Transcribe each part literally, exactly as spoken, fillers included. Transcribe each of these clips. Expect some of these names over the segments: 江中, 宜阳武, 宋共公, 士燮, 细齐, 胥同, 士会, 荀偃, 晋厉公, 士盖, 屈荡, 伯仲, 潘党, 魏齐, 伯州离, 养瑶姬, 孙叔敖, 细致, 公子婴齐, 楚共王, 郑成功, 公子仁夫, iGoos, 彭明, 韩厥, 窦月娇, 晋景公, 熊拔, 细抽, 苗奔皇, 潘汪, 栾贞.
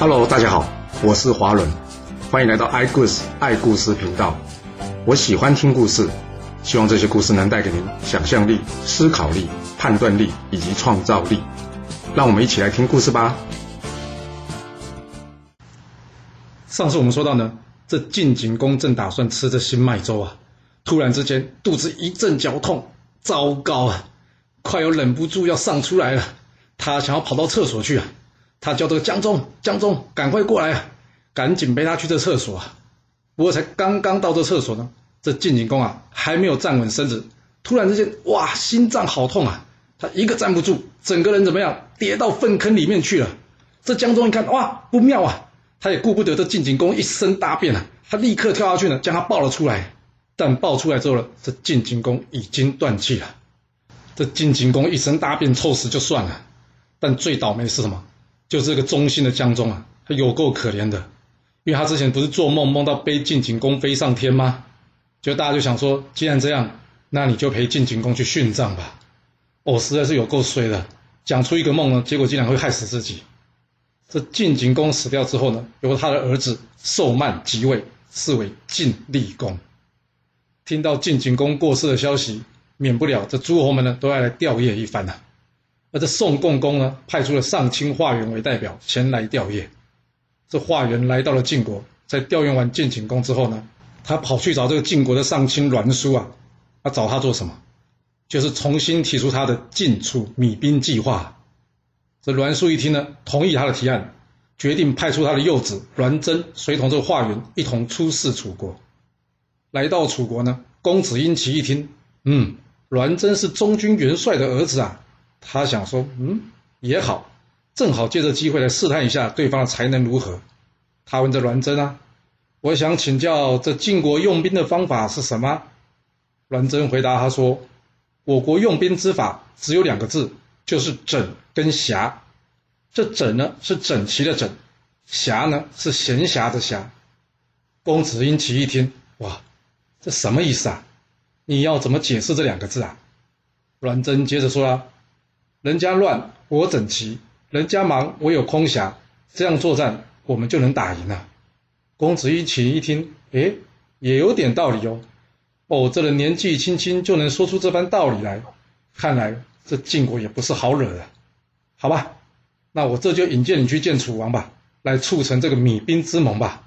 Hello， 大家好，我是华伦，欢迎来到 iGoos 爱故事频道。我喜欢听故事，希望这些故事能带给您想象力、思考力、判断力以及创造力。让我们一起来听故事吧。上次我们说到呢，这晋景公正打算吃这新麦粥啊，突然之间肚子一阵绞痛，糟糕啊，快要忍不住要上出来了。他想要跑到厕所去啊，他叫这个江中，江中赶快过来啊，赶紧陪他去这厕所啊。不过才刚刚到这厕所呢，这晋景公啊还没有站稳身子，突然之间哇，心脏好痛啊，他一个站不住，整个人怎么样，跌到粪坑里面去了。这江中一看，哇，不妙啊，他也顾不得这晋景公一身大便啊，他立刻跳下去呢，将他抱了出来。但抱出来之后呢，这晋景公已经断气了。这晋景公一身大便臭死就算了，但最倒霉是什么？就是这个忠心的江中啊，他有够可怜的，因为他之前不是做梦梦到背晋景公飞上天吗？就大家就想说，既然这样，那你就陪晋景公去殉葬吧。哦，实在是有够衰的，讲出一个梦呢，结果竟然会害死自己。这晋景公死掉之后呢，由他的儿子寿曼即位，是为晋厉公。听到晋景公过世的消息，免不了这诸侯们呢都要来吊唁一番啊。而这宋共公呢，派出了上卿华元为代表前来吊唁。这华元来到了晋国，在吊唁完晋景公之后呢，他跑去找这个晋国的上卿栾书啊，他找他做什么？就是重新提出他的晋楚弭兵计划。这栾书一听呢，同意他的提案，决定派出他的幼子栾贞随同这个华元一同出使楚国。来到楚国呢，公子婴齐一听，嗯，栾贞是中军元帅的儿子啊。他想说，嗯，也好，正好借着机会来试探一下对方的才能如何。他问这栾贞啊，我想请教这晋国用兵的方法是什么？栾贞回答他说，我国用兵之法只有两个字，就是整跟狭。这整呢是整齐的整，狭呢是闲暇的暇。公子婴齐一听，哇，这什么意思啊？你要怎么解释这两个字啊？栾贞接着说啊，人家乱我整齐，人家忙我有空暇，这样作战我们就能打赢了。公子婴齐一听，诶，也有点道理哦。哦，这人年纪轻轻就能说出这番道理来，看来这晋国也不是好惹的。好吧，那我这就引荐你去见楚王吧，来促成这个弭兵之盟吧。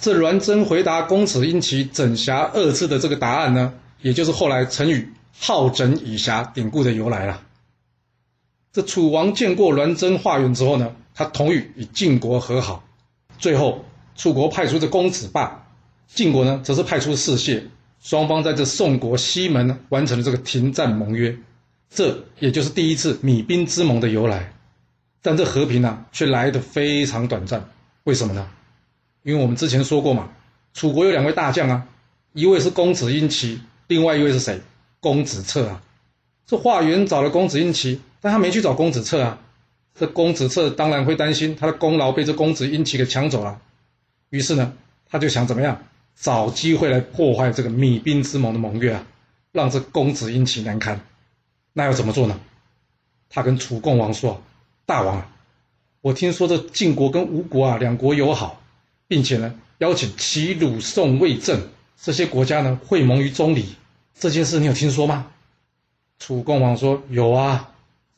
这栾贞回答公子婴齐整暇二字的这个答案呢，也就是后来成语好整以暇典故的由来了。这楚王见过栾贞华元之后呢，他同意与晋国和好。最后楚国派出这公子霸，晋国呢则是派出士燮，双方在这宋国西门呢完成了这个停战盟约，这也就是第一次弭兵之盟的由来。但这和平啊却来得非常短暂，为什么呢？因为我们之前说过嘛，楚国有两位大将啊，一位是公子婴齐，另外一位是谁？公子彻啊。这华元找了公子婴齐，但他没去找公子彻啊，这公子彻当然会担心他的功劳被这公子婴齐给抢走了，于是呢，他就想怎么样找机会来破坏这个弭兵之盟的盟约啊，让这公子婴齐难堪。那要怎么做呢？他跟楚共王说：“大王啊，我听说这晋国跟吴国啊两国友好，并且呢邀请齐、鲁、宋、魏、郑这些国家呢会盟于钟离，这件事你有听说吗？”楚共王说：“有啊。”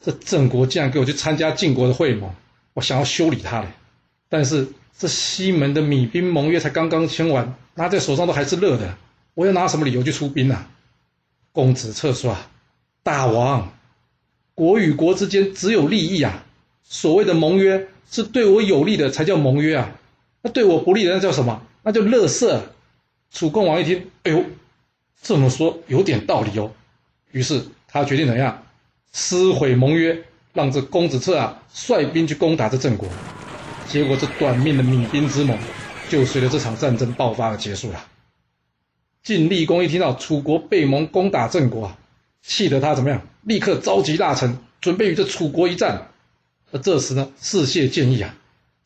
这郑国竟然给我去参加晋国的会盟，我想要修理他嘞。但是这西门的弭兵盟约才刚刚签完，拿在手上都还是热的，我要拿什么理由去出兵啊？公子彻说啊，大王，国与国之间只有利益啊，所谓的盟约是对我有利的才叫盟约啊，那对我不利的那叫什么？那叫垃圾。楚共王一听，哎呦，这么说有点道理哦。于是他决定怎样？撕毁盟约，让这公子彻啊率兵去攻打这郑国。结果这短命的弭兵之盟就随着这场战争爆发而结束了。晋厉公一听到楚国被盟攻打郑国啊，气得他怎么样？立刻召集大臣，准备与这楚国一战。而这时呢，士燮建议啊，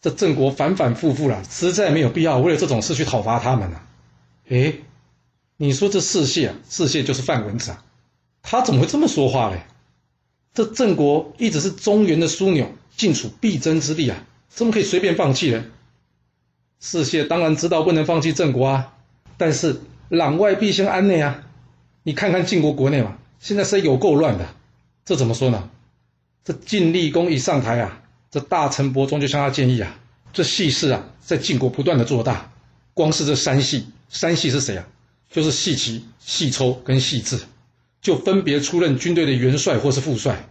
这郑国反反复复啦，实在没有必要为了这种事去讨伐他们啊。诶，你说这士燮啊，士燮就是范文子啊，他怎么会这么说话嘞？这郑国一直是中原的枢纽，晋楚必争之地啊，怎么可以随便放弃呢？士燮当然知道不能放弃郑国啊，但是攘外必先安内啊。你看看晋国国内嘛，现在是有够乱的。这怎么说呢？这晋厉公一上台啊，这大臣伯仲就向他建议啊，这细氏啊在晋国不断的做大，光是这三系，三系是谁啊？就是细齐、细抽跟细致，就分别出任军队的元帅或是副帅。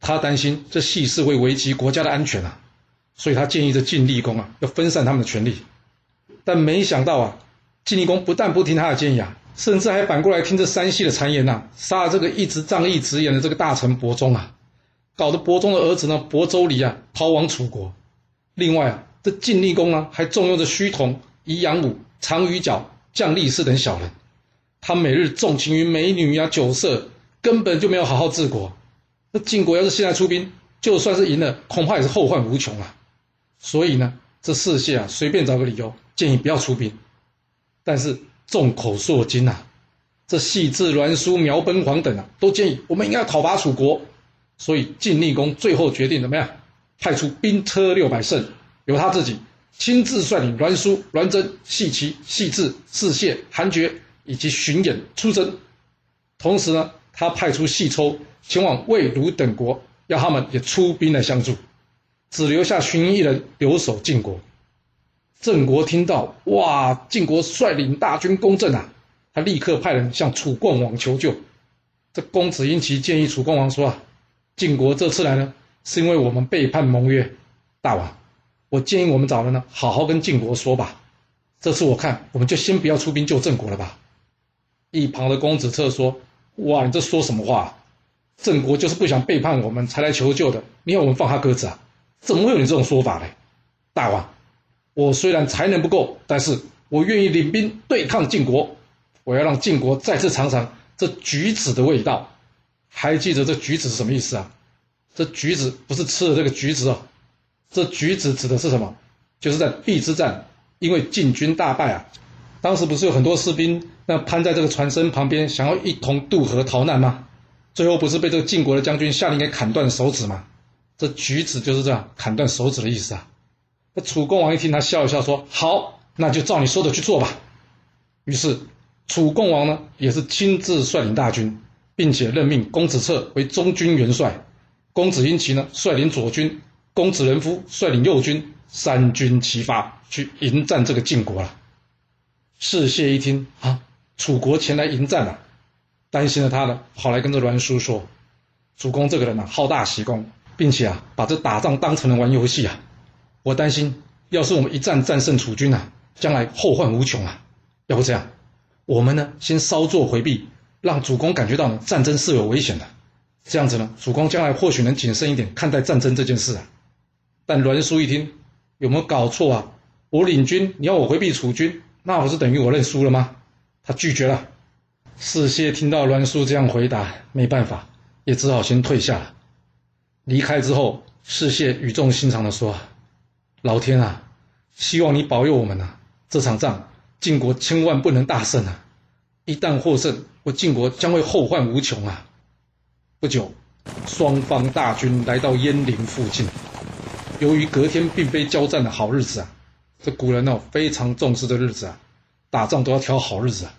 他担心这细氏会危及国家的安全啊，所以他建议这晋厉公啊要分散他们的权力。但没想到啊，晋厉公不但不听他的建议啊，甚至还反过来听这三系的谗言啊，杀了这个一直仗义直言的这个大臣伯仲啊，搞得伯仲的儿子呢伯州离啊逃亡楚国。另外啊，这晋厉公呢还重用着胥同、宜阳武、常与角、将力士等小人。他每日纵情于美女啊酒色，根本就没有好好治国。那晋国要是现在出兵，就算是赢了，恐怕也是后患无穷啊。所以呢，这士燮啊随便找个理由建议不要出兵。但是众口铄金啊，这细致、栾书、苗贲、黄等啊都建议我们应该要讨伐楚国。所以晋厉公最后决定怎么样？派出兵车六百乘，由他自己亲自率领栾书、栾贞、细齐、细致、士燮、韩厥以及荀偃出征。同时呢，他派出细抽前往魏、鲁等国，要他们也出兵来相助，只留下荀偃一人留守晋国。郑国听到哇，晋国率领大军攻郑啊，他立刻派人向楚共王求救。这公子婴齐建议楚共王说啊，晋国这次来呢，是因为我们背叛盟约，大王，我建议我们找人呢好好跟晋国说吧，这次我看我们就先不要出兵救郑国了吧。一旁的公子彻说：“哇，你这说什么话啊？郑国就是不想背叛我们才来求救的，你要我们放他鸽子啊？怎么会有你这种说法呢？大王，我虽然才能不够，但是我愿意领兵对抗晋国，我要让晋国再次尝尝这橘子的味道。还记得这橘子是什么意思啊？这橘子不是吃的这个橘子哦，这橘子指的是什么？就是在邲之战，因为晋军大败啊。”当时不是有很多士兵那攀在这个船身旁边，想要一同渡河逃难吗？最后不是被这个晋国的将军下令给砍断手指吗？这举指就是这样砍断手指的意思啊。那楚共王一听，他笑一笑说：“好，那就照你说的去做吧。”于是楚共王呢也是亲自率领大军，并且任命公子彻为中军元帅，公子婴齐呢率领左军，公子仁夫率领右军，三军齐发去迎战这个晋国了。士燮一听啊，楚国前来迎战了、啊，担心了他呢，跑来跟这栾书说：“主公这个人啊，好大喜功，并且啊，把这打仗当成了玩游戏啊。我担心，要是我们一战战胜楚军啊，将来后患无穷啊。要不这样，我们呢，先稍作回避，让主公感觉到呢，战争是有危险的。这样子呢，主公将来或许能谨慎一点看待战争这件事啊。”但栾书一听，有没有搞错啊？我领军，你要我回避楚军？那不是等于我认输了吗？他拒绝了。士燮听到栾书这样回答，没办法，也只好先退下了。离开之后，士燮语重心长地说：“老天啊，希望你保佑我们啊！这场仗，晋国千万不能大胜啊！一旦获胜，我晋国将会后患无穷啊！”不久，双方大军来到鄢陵附近。由于隔天并非交战的好日子啊，这古人哦非常重视这日子啊，打仗都要挑好日子啊，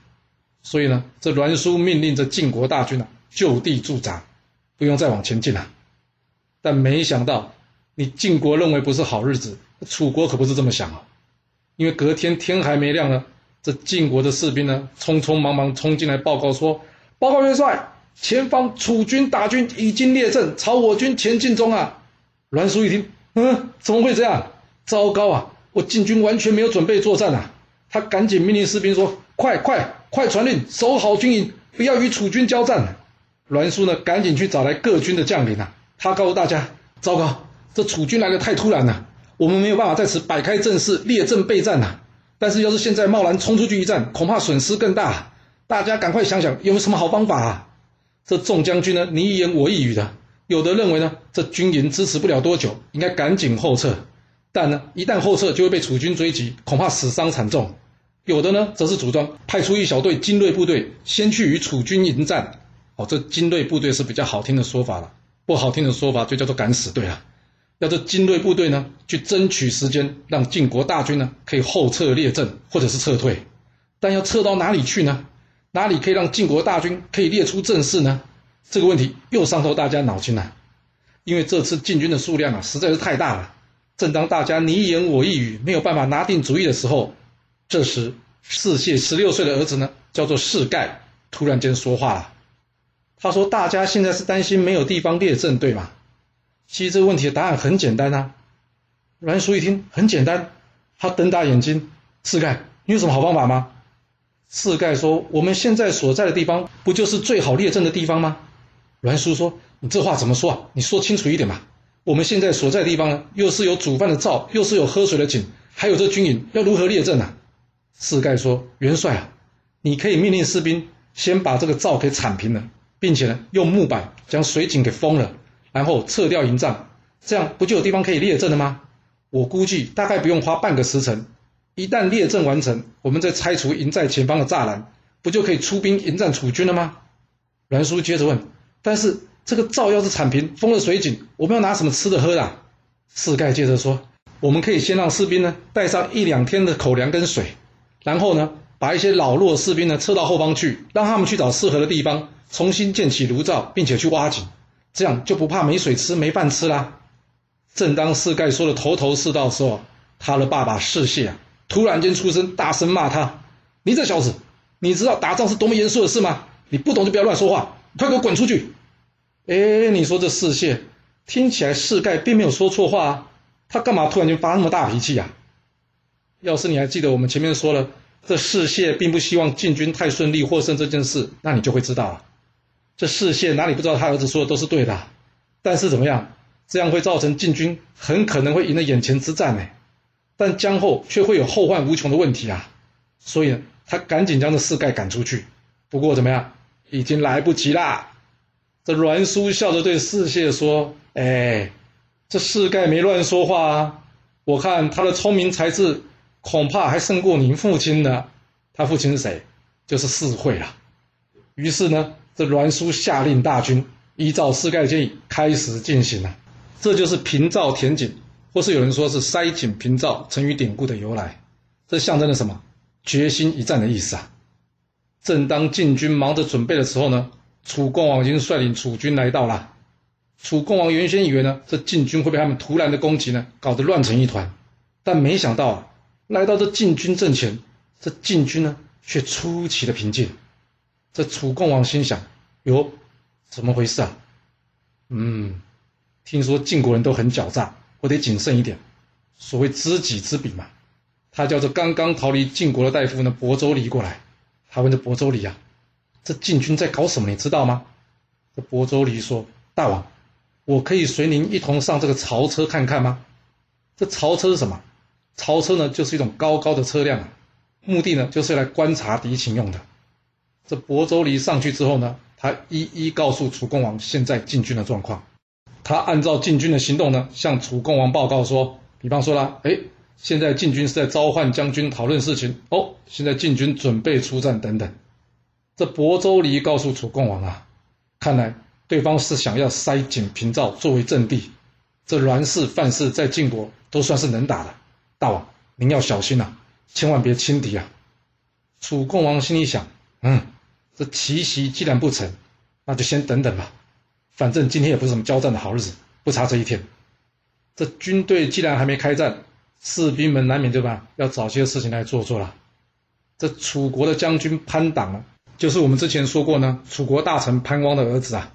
所以呢，这栾书命令这晋国大军啊就地驻扎，不用再往前进了、啊。但没想到，你晋国认为不是好日子，楚国可不是这么想啊，因为隔天天还没亮呢，这晋国的士兵呢匆匆忙忙冲进来报告说：“报告元帅，前方楚军大军已经列阵，朝我军前进中啊！”栾书一听，嗯，怎么会这样？糟糕啊！我晋军完全没有准备作战啊！他赶紧命令士兵说：“快快快传令，守好军营，不要与楚军交战。”栾书呢，赶紧去找来各军的将领啊，他告诉大家：“糟糕，这楚军来得太突然了，我们没有办法在此摆开阵势，列阵备战啊！但是要是现在贸然冲出去一战，恐怕损失更大。大家赶快想想，有什么好方法啊！”这众将军呢，你一言我一语的，有的认为呢，这军营支持不了多久，应该赶紧后撤。但呢，一旦后撤就会被楚军追击，恐怕死伤惨重。有的呢，则是主张派出一小队精锐部队，先去与楚军迎战。哦，这精锐部队是比较好听的说法了，不好听的说法就叫做敢死队啊。要这精锐部队呢去争取时间，让晋国大军呢可以后撤列阵或者是撤退。但要撤到哪里去呢？哪里可以让晋国大军可以列出阵势呢？这个问题又伤透大家脑筋了、啊、因为这次晋军的数量啊实在是太大了。正当大家你一言我一语没有办法拿定主意的时候，这时士燮十六岁的儿子呢叫做士盖，突然间说话了。他说大家现在是担心没有地方列阵对吗？其实这个问题的答案很简单啊。栾书一听很简单，他瞪大眼睛，士盖你有什么好方法吗？士盖说我们现在所在的地方不就是最好列阵的地方吗？栾书说你这话怎么说啊，你说清楚一点吧。我们现在所在的地方呢，又是有煮饭的灶，又是有喝水的井，还有这军营，要如何列阵啊？士盖说元帅啊，你可以命令士兵先把这个灶给铲平了，并且呢用木板将水井给封了，然后撤掉营帐，这样不就有地方可以列阵了吗？我估计大概不用花半个时辰，一旦列阵完成，我们再拆除营寨前方的栅栏，不就可以出兵迎战楚军了吗？栾书接着问但是这个灶要是铲平封了水井，我们要拿什么吃的喝的、啊、士盖接着说我们可以先让士兵呢带上一两天的口粮跟水，然后呢把一些老弱士兵呢撤到后方去，让他们去找适合的地方重新建起炉灶，并且去挖井，这样就不怕没水吃没饭吃啦。正当士盖说的头头是道的时候，他的爸爸士燮啊突然间出声大声骂他，你这小子，你知道打仗是多么严肃的事吗？你不懂就不要乱说话，快给我滚出去。诶，你说这士燮听起来士盖并没有说错话啊，他干嘛突然间发那么大脾气啊？要是你还记得我们前面说了这士燮并不希望晋军太顺利获胜这件事，那你就会知道啊，这士燮哪里不知道他儿子说的都是对的、啊、但是怎么样，这样会造成晋军很可能会赢了眼前之战呢，但将后却会有后患无穷的问题啊，所以他赶紧将这士盖赶出去。不过怎么样，已经来不及啦。这栾书笑着对士燮说：“哎，这士盖没乱说话啊，我看他的聪明才智恐怕还胜过您父亲呢。他父亲是谁？就是士会啊。”于是呢，这栾书下令大军依照士盖的建议开始进行了、啊。这就是平灶填井，或是有人说是塞井平灶成语典故的由来。这象征了什么？决心一战的意思啊。正当晋军忙着准备的时候呢，楚共王已经率领楚军来到了。楚共王原先以为呢，这晋军会被他们突然的攻击呢，搞得乱成一团。但没想到啊，来到这晋军阵前，这晋军呢却出奇的平静。这楚共王心想：哟，怎么回事啊？嗯，听说晋国人都很狡诈，我得谨慎一点。所谓知己知彼嘛。他叫这刚刚逃离晋国的大夫呢，亳州离过来。他问这亳州离啊，这晋军在搞什么你知道吗？这亳州离说，大王，我可以随您一同上这个槽车看看吗？这槽车是什么？槽车呢就是一种高高的车辆、啊、目的呢就是来观察敌情用的。这亳州离上去之后呢，他一一告诉楚共王现在晋军的状况。他按照晋军的行动呢向楚共王报告说，比方说啦，诶，现在晋军是在召唤将军讨论事情哦，现在晋军准备出战等等。这亳州离告诉楚共王啊，看来对方是想要塞井平灶作为阵地，这栾氏范氏在晋国都算是能打的，大王您要小心啊，千万别轻敌啊。楚共王心里想，嗯，这奇袭既然不成，那就先等等吧，反正今天也不是什么交战的好日子，不差这一天。这军队既然还没开战，士兵们难免对吧，要找些事情来做做啦。这楚国的将军潘党啊，就是我们之前说过呢，楚国大臣潘汪的儿子啊，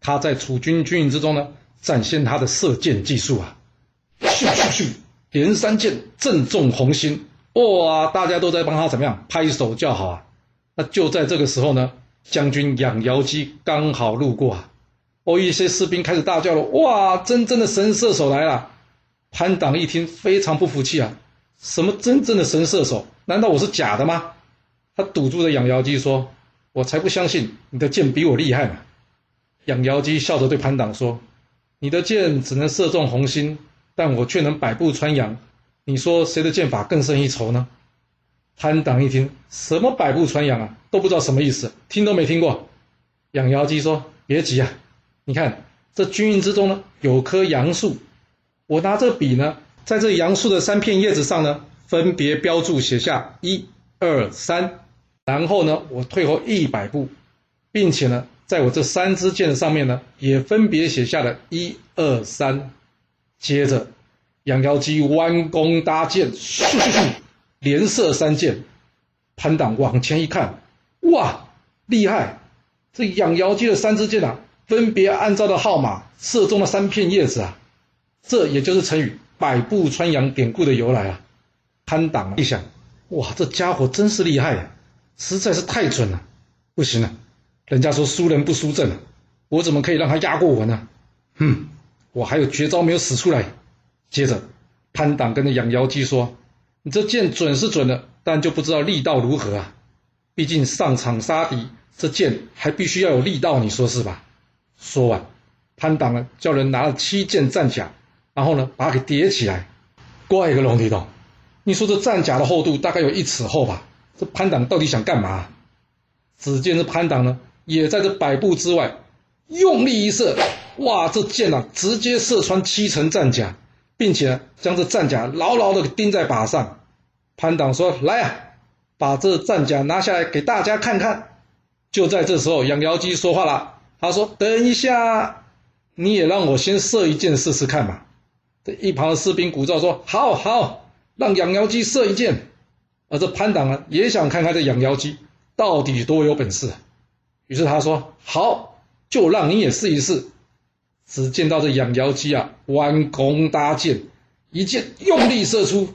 他在楚军军营之中呢，展现他的射箭技术啊，咻咻咻，连三箭正中红心，哇、哦啊！大家都在帮他怎么样拍手叫好啊。那就在这个时候呢，将军养瑶姬刚好路过啊，哦，一些士兵开始大叫了，哇，真正的神射手来了！潘党一听非常不服气啊，什么真正的神射手？难道我是假的吗？他堵住了养瑶姬说，我才不相信你的箭比我厉害嘛。养瑶姬笑着对潘党说，你的箭只能射中红心，但我却能百步穿杨，你说谁的箭法更胜一筹呢？潘党一听什么百步穿杨啊，都不知道什么意思，听都没听过。养瑶姬说，别急啊，你看这军营之中呢有棵杨树，我拿这笔呢，在这杨树的三片叶子上呢，分别标注写下一、二、三，然后呢，我退后一百步，并且呢，在我这三支箭上面呢，也分别写下了一、二、三。接着，养腰肌弯弓搭箭，咻咻咻，连射三箭。潘党往前一看，哇，厉害！这养腰肌的三支箭啊，分别按照的号码射中了三片叶子啊。这也就是成语“百步穿杨”典故的由来啊。潘党一想，哇，这家伙真是厉害啊，实在是太准了。不行啊，人家说输人不输阵啊，我怎么可以让他压过我呢？哼，我还有绝招没有使出来。接着，潘党跟着养腰肌说：“你这箭准是准了，但就不知道力道如何啊。毕竟上场杀敌，这箭还必须要有力道，你说是吧？”说完，潘党呢叫人拿了七件战甲。然后呢，把它给叠起来，怪个龙提洞！你说这战甲的厚度大概有一尺厚吧？这潘党到底想干嘛、啊？只见这潘党呢，也在这百步之外，用力一射，哇！这箭啊，直接射穿七层战甲，并且、啊、将这战甲牢牢的钉在靶上。潘党说：“来啊，把这战甲拿下来给大家看看。”就在这时候，养腰鸡说话了，他说：“等一下，你也让我先射一箭试试看嘛。”这一旁的士兵鼓噪说：“好好，让养腰鸡射一箭。”而这潘党呢，也想看看这养腰鸡到底多有本事。于是他说：“好，就让你也试一试。”只见到这养腰鸡啊，弯弓搭箭，一箭用力射出，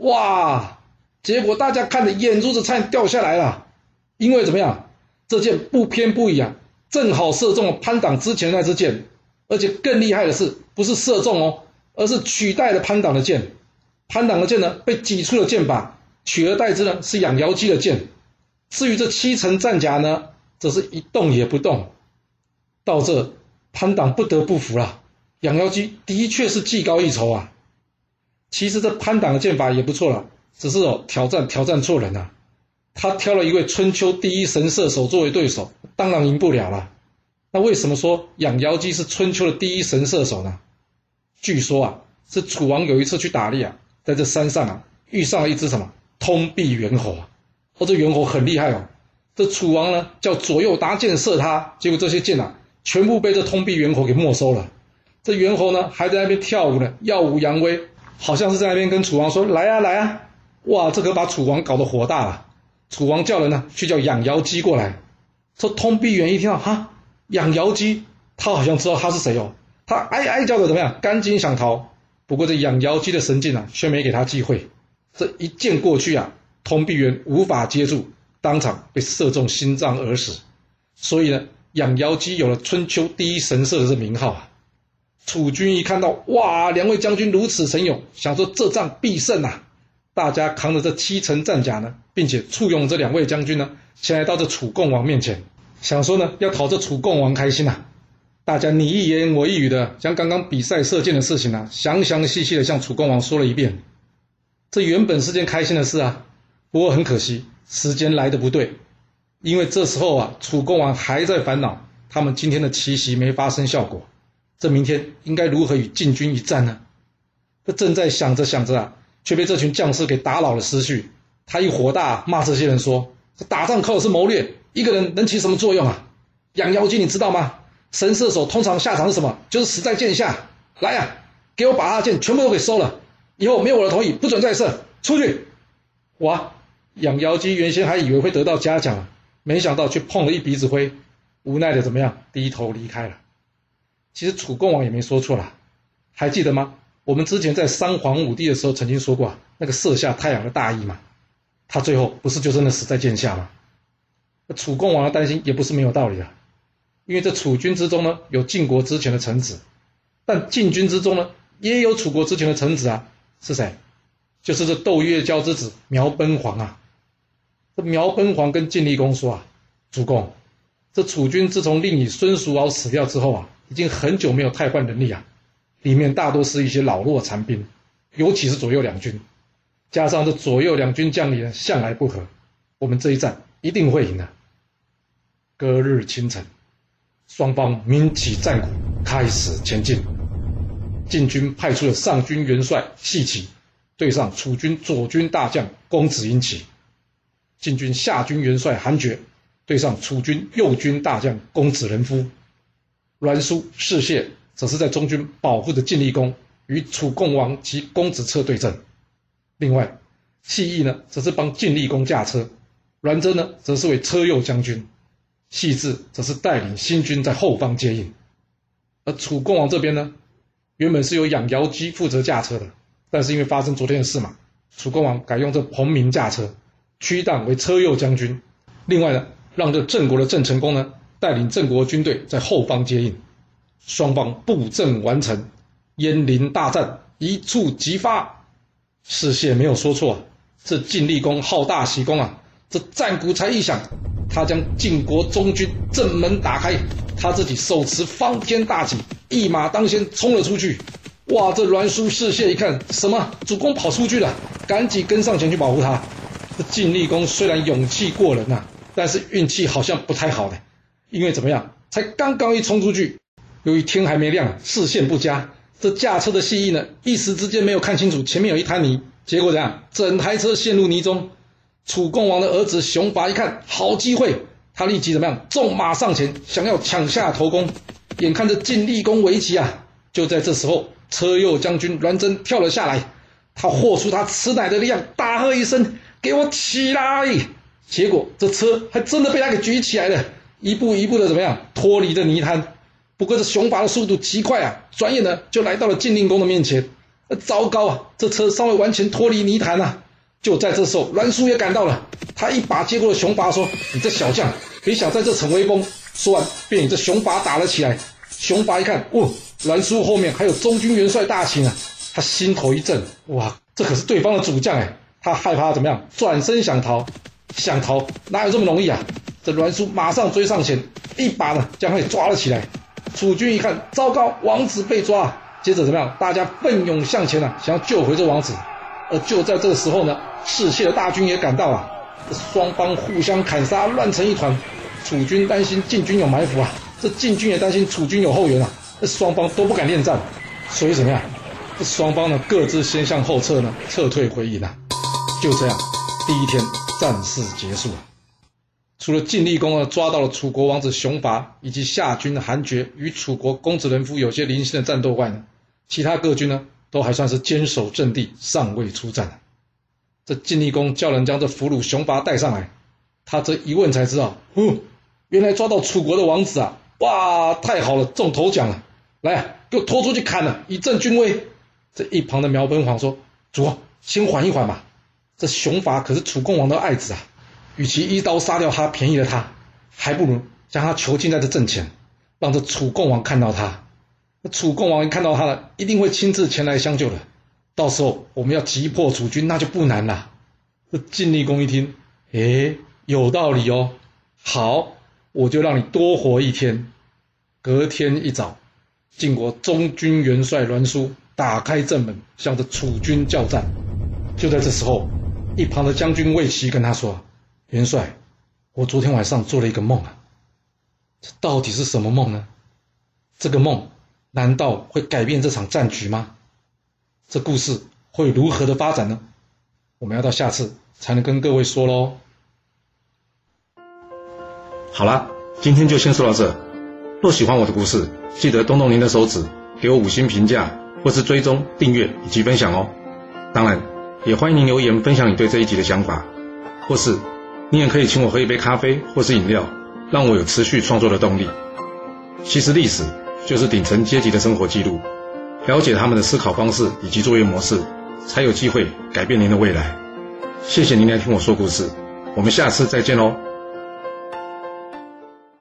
哇！结果大家看得眼珠子差点掉下来了，因为怎么样？这箭不偏不倚啊，正好射中了潘党之前那支箭，而且更厉害的是，不是射中哦。而是取代了潘党的箭，潘党的箭呢被挤出了箭靶，取而代之呢是养腰鸡的箭。至于这七层战甲呢，则是一动也不动。到这，潘党不得不服了，养腰鸡的确是技高一筹啊。其实这潘党的箭法也不错了，只是哦挑战挑战错人了、啊。他挑了一位春秋第一神射手作为对手，当然赢不了了。那为什么说养腰鸡是春秋的第一神射手呢？据说啊，是楚王有一次去打猎啊，在这山上啊遇上了一只什么通臂猿猴啊，哦，这猿猴很厉害哦。这楚王呢叫左右搭箭射他，结果这些箭啊全部被这通臂猿猴给没收了。这猿猴呢还在那边跳舞呢，耀武扬威，好像是在那边跟楚王说：“来啊来啊！”哇，这可把楚王搞得火大了。楚王叫人呢去叫养腰鸡过来。这通臂猿一听到哈养腰鸡，他好像知道他是谁哦。他哀哀叫的怎么样？赶紧想逃，不过这养腰鸡的神箭啊，却没给他机会。这一箭过去啊，通臂猿无法接住，当场被射中心脏而死。所以呢，养腰鸡有了春秋第一神射的这名号啊。楚军一看到，哇，两位将军如此神勇，想说这仗必胜啊！大家扛着这七层战甲呢，并且簇拥这两位将军呢，前来到这楚共王面前，想说呢要讨这楚共王开心啊。大家你一言我一语的将刚刚比赛射箭的事情啊，详详细细的向楚共王说了一遍。这原本是件开心的事啊，不过很可惜，时间来得不对，因为这时候啊，楚共王还在烦恼他们今天的奇袭没发生效果，这明天应该如何与晋军一战呢？这正在想着想着啊，却被这群将士给打扰了思绪。他一火大，骂这些人说：“这打仗靠的是谋略，一个人能起什么作用啊？养妖精你知道吗？神射手通常下场是什么？就是死在箭下。来呀、啊，给我把他的箭全部都给收了，以后没有我的同意，不准再射，出去！”哇，养腰鸡原先还以为会得到嘉奖啊，没想到却碰了一鼻子灰，无奈的怎么样，低头离开了。其实楚共王也没说错啦，还记得吗？我们之前在三皇五帝的时候曾经说过、啊、那个射下太阳的大意嘛，他最后不是就真的死在箭下吗？楚共王的担心也不是没有道理啊。因为这楚军之中呢，有晋国之前的臣子，但晋军之中呢，也有楚国之前的臣子啊，是谁？就是这窦月娇之子苗奔皇啊。这苗奔皇跟晋厉公说啊：“主公，这楚军自从令尹孙叔敖死掉之后啊，已经很久没有汰换人力啊，里面大多是一些老弱残兵，尤其是左右两军，加上这左右两军将领向来不和，我们这一战一定会赢的、啊。”隔日清晨，双方鸣起战鼓，开始前进。晋军派出了上军元帅细齐对上楚军左军大将公子婴齐，晋军下军元帅韩厥对上楚军右军大将公子仁夫，栾书、士燮则是在中军保护着晋厉公，与楚共王及公子彻对阵。另外，细义呢则是帮晋厉公驾车，栾贞呢则是为车右将军，细致则是带领新军在后方接应。而楚共王这边呢，原本是由养瑶姬负责驾车的，但是因为发生昨天的事嘛，楚共王改用这彭明驾车，屈荡为车右将军。另外呢，让这郑国的郑成功呢带领郑国军队在后方接应，双方布阵完成，鄢陵大战一触即发。士燮没有说错啊，这晋厉公好大喜功啊，这战鼓才一响，他将晋国中军正门打开，他自己手持方天大戟，一马当先冲了出去。哇，这栾书、士燮一看，什么主公跑出去了，赶紧跟上前去保护他。这晋厉公虽然勇气过人啊，但是运气好像不太好的，因为怎么样，才刚刚一冲出去，由于天还没亮，视线不佳，这驾车的细义呢一时之间没有看清楚前面有一滩泥，结果怎样，整台车陷入泥中。楚共王的儿子熊拔一看好机会，他立即怎么样，纵马上前想要抢下头功，眼看着晋厉公围棋啊。就在这时候，车右将军栾贞跳了下来，他豁出他吃奶的力量，大喝一声，给我起来！结果这车还真的被他给举起来了，一步一步的怎么样脱离这泥滩。不过这熊拔的速度极快啊，转眼呢就来到了晋令公的面前。糟糕啊，这车尚未完全脱离泥潭啊。就在这时候，栾书也赶到了，他一把接过了熊拔，说：“你这小将，别想在这逞威风。”说完便与这熊拔打了起来。熊拔一看，哦，栾书后面还有中军元帅大秦啊，他心头一震，哇，这可是对方的主将哎，他害怕怎么样，转身想逃。想逃哪有这么容易啊，这栾书马上追上前，一把呢将他给抓了起来。楚军一看，糟糕，王子被抓，接着怎么样，大家奋勇向前啊，想要救回这王子。而就在这个时候呢，士燮的大军也赶到啊，双方互相砍杀，乱成一团。楚军担心晋军有埋伏啊，这晋军也担心楚军有后援啊，这双方都不敢恋战，所以怎么样，这双方呢各自先向后撤呢，撤退回营啊。就这样，第一天战事结束了。除了晋厉公呢抓到了楚国王子熊拔以及夏军的韩厥与楚国公子仁夫有些零星的战斗外呢，其他各军呢都还算是坚守阵地，尚未出战。这晋厉公叫人将这俘虏熊拔带上来，他这一问才知道，哦，原来抓到楚国的王子啊，哇，太好了，中头奖了，来啊，给我拖出去砍了，以正军威。这一旁的苗本晃说：“主公，先缓一缓吧。”这熊拔可是楚共王的爱子啊，与其一刀杀掉他，便宜了他，还不如将他囚禁在这阵前，让这楚共王看到他。那楚共王一看到他了，一定会亲自前来相救的，到时候我们要击破楚军那就不难了。这晋厉公一听，诶，有道理哦，好，我就让你多活一天。隔天一早，晋国中军元帅栾书打开阵门，向着楚军叫战。就在这时候，一旁的将军魏齐跟他说：“元帅，我昨天晚上做了一个梦啊，这到底是什么梦呢？这个梦难道会改变这场战局吗？这故事会如何的发展呢？我们要到下次才能跟各位说咯。”好啦，今天就先说到这。若喜欢我的故事，记得动动您的手指，给我五星评价，或是追踪、订阅以及分享哦。当然，也欢迎您留言分享你对这一集的想法，或是你也可以请我喝一杯咖啡或是饮料，让我有持续创作的动力。其实历史就是顶层阶级的生活记录，了解他们的思考方式以及作业模式，才有机会改变您的未来。谢谢您来听我说故事，我们下次再见哦。